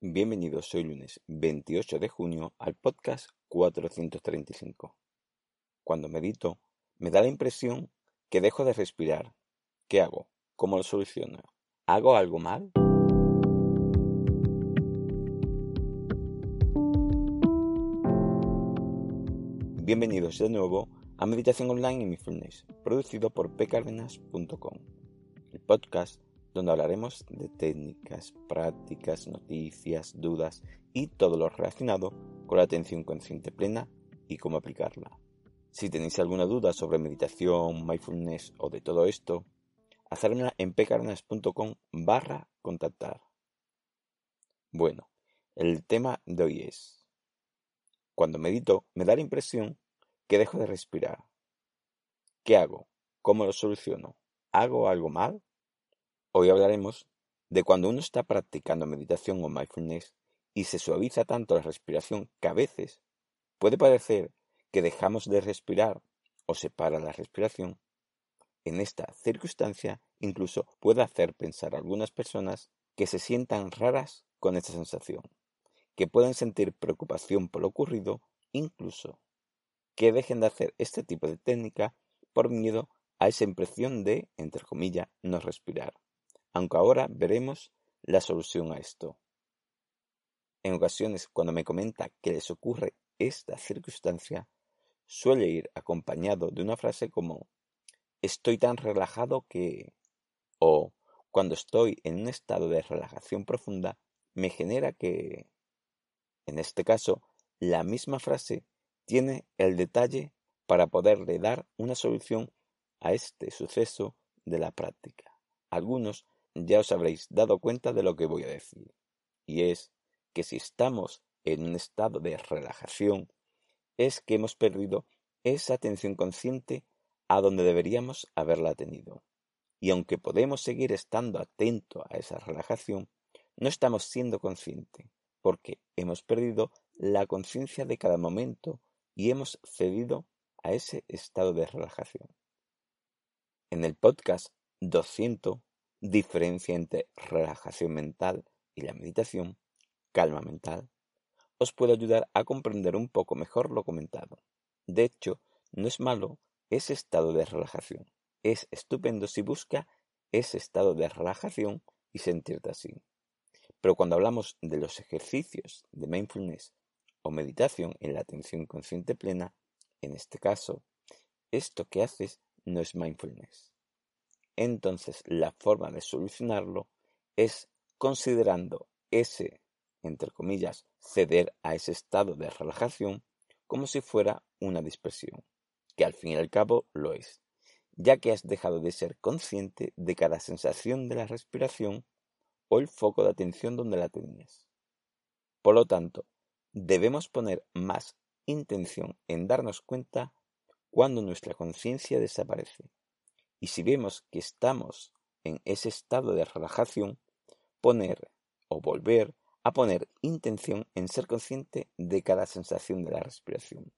Bienvenidos hoy lunes 28 de junio al podcast 435. Cuando medito, me da la impresión que dejo de respirar. ¿Qué hago? ¿Cómo lo soluciono? ¿Hago algo mal? Bienvenidos de nuevo a Meditación Online en Mindfulness, producido por pcardenas.com, el podcast donde hablaremos de técnicas, prácticas, noticias, dudas y todo lo relacionado con la atención consciente plena y cómo aplicarla. Si tenéis alguna duda sobre meditación, mindfulness o de todo esto, hacedmela en pcardenas.com/contactar. Bueno, el tema de hoy es: cuando medito, me da la impresión que dejo de respirar. ¿Qué hago? ¿Cómo lo soluciono? ¿Hago algo mal? Hoy hablaremos de cuando uno está practicando meditación o mindfulness y se suaviza tanto la respiración que a veces puede parecer que dejamos de respirar o se para la respiración. En esta circunstancia incluso puede hacer pensar a algunas personas que se sientan raras con esta sensación, que pueden sentir preocupación por lo ocurrido, incluso que dejen de hacer este tipo de técnica por miedo a esa impresión de, entre comillas, no respirar. Aunque ahora veremos la solución a esto. En ocasiones, cuando me comenta que les ocurre esta circunstancia, suele ir acompañado de una frase como «estoy tan relajado que...» o «cuando estoy en un estado de relajación profunda, me genera que...». En este caso, la misma frase tiene el detalle para poderle dar una solución a este suceso de la práctica. Algunos ya os habréis dado cuenta de lo que voy a decir, y es que si estamos en un estado de relajación, es que hemos perdido esa atención consciente a donde deberíamos haberla tenido. Y aunque podemos seguir estando atentos a esa relajación, no estamos siendo conscientes, porque hemos perdido la conciencia de cada momento y hemos cedido a ese estado de relajación. En el podcast 200, Diferencia entre relajación mental y la meditación, calma mental, os puedo ayudar a comprender un poco mejor lo comentado. De hecho, no es malo ese estado de relajación. Es estupendo si busca ese estado de relajación y sentirte así. Pero cuando hablamos de los ejercicios de mindfulness o meditación en la atención consciente plena, en este caso, esto que haces no es mindfulness. Entonces, la forma de solucionarlo es considerando ese, entre comillas, ceder a ese estado de relajación como si fuera una dispersión, que al fin y al cabo lo es, ya que has dejado de ser consciente de cada sensación de la respiración o el foco de atención donde la tenías. Por lo tanto, debemos poner más intención en darnos cuenta cuando nuestra conciencia desaparece. Y si vemos que estamos en ese estado de relajación, poner o volver a poner intención en ser consciente de cada sensación de la respiración.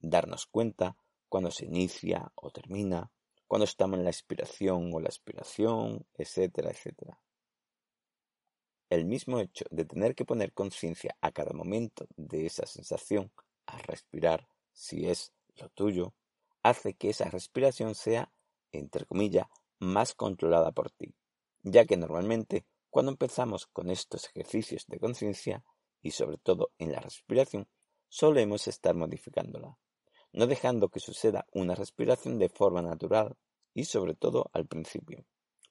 Darnos cuenta cuando se inicia o termina, cuando estamos en la expiración o la expiración, etcétera, etcétera. El mismo hecho de tener que poner conciencia a cada momento de esa sensación al respirar, si es lo tuyo, hace que esa respiración sea, entre comillas, más controlada por ti, ya que normalmente cuando empezamos con estos ejercicios de conciencia y sobre todo en la respiración, solemos estar modificándola, no dejando que suceda una respiración de forma natural y sobre todo al principio.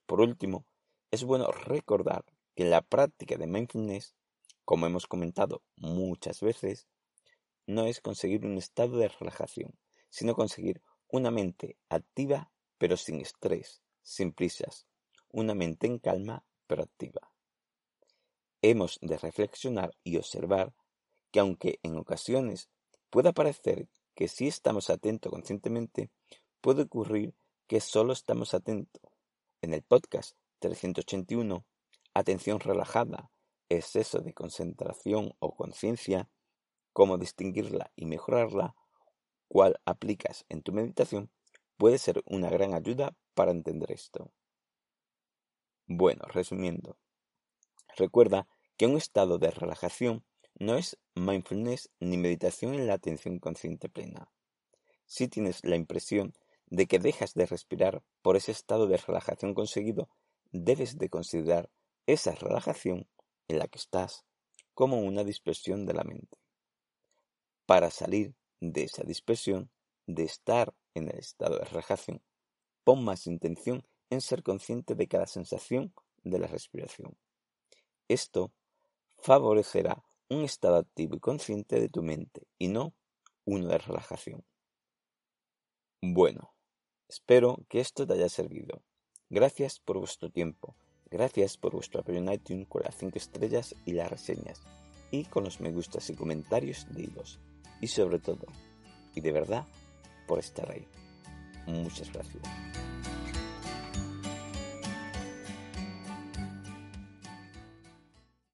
Por último, es bueno recordar que en la práctica de mindfulness, como hemos comentado muchas veces, no es conseguir un estado de relajación, sino conseguir una mente activa pero sin estrés, sin prisas, una mente en calma pero activa. hemos de reflexionar y observar que aunque en ocasiones pueda parecer que sí estamos atentos conscientemente, puede ocurrir que solo estamos atentos. En el podcast 381, Atención relajada, exceso de concentración o conciencia, cómo distinguirla y mejorarla, cuál aplicas en tu meditación, puede ser una gran ayuda para entender esto. Bueno, resumiendo, recuerda que un estado de relajación no es mindfulness ni meditación en la atención consciente plena. Si tienes la impresión de que dejas de respirar por ese estado de relajación conseguido, debes de considerar esa relajación en la que estás como una dispersión de la mente. Para salir de esa dispersión, de estar en el estado de relajación, pon más intención en ser consciente de cada sensación de la respiración. Esto favorecerá un estado activo y consciente de tu mente y no uno de relajación. Bueno, espero que esto te haya servido. Gracias por vuestro tiempo. Gracias por vuestro apoyo en iTunes con las 5 estrellas y las reseñas, y con los me gustas y comentarios de iVoox. Y sobre todo, y de verdad, por estar ahí. Muchas gracias.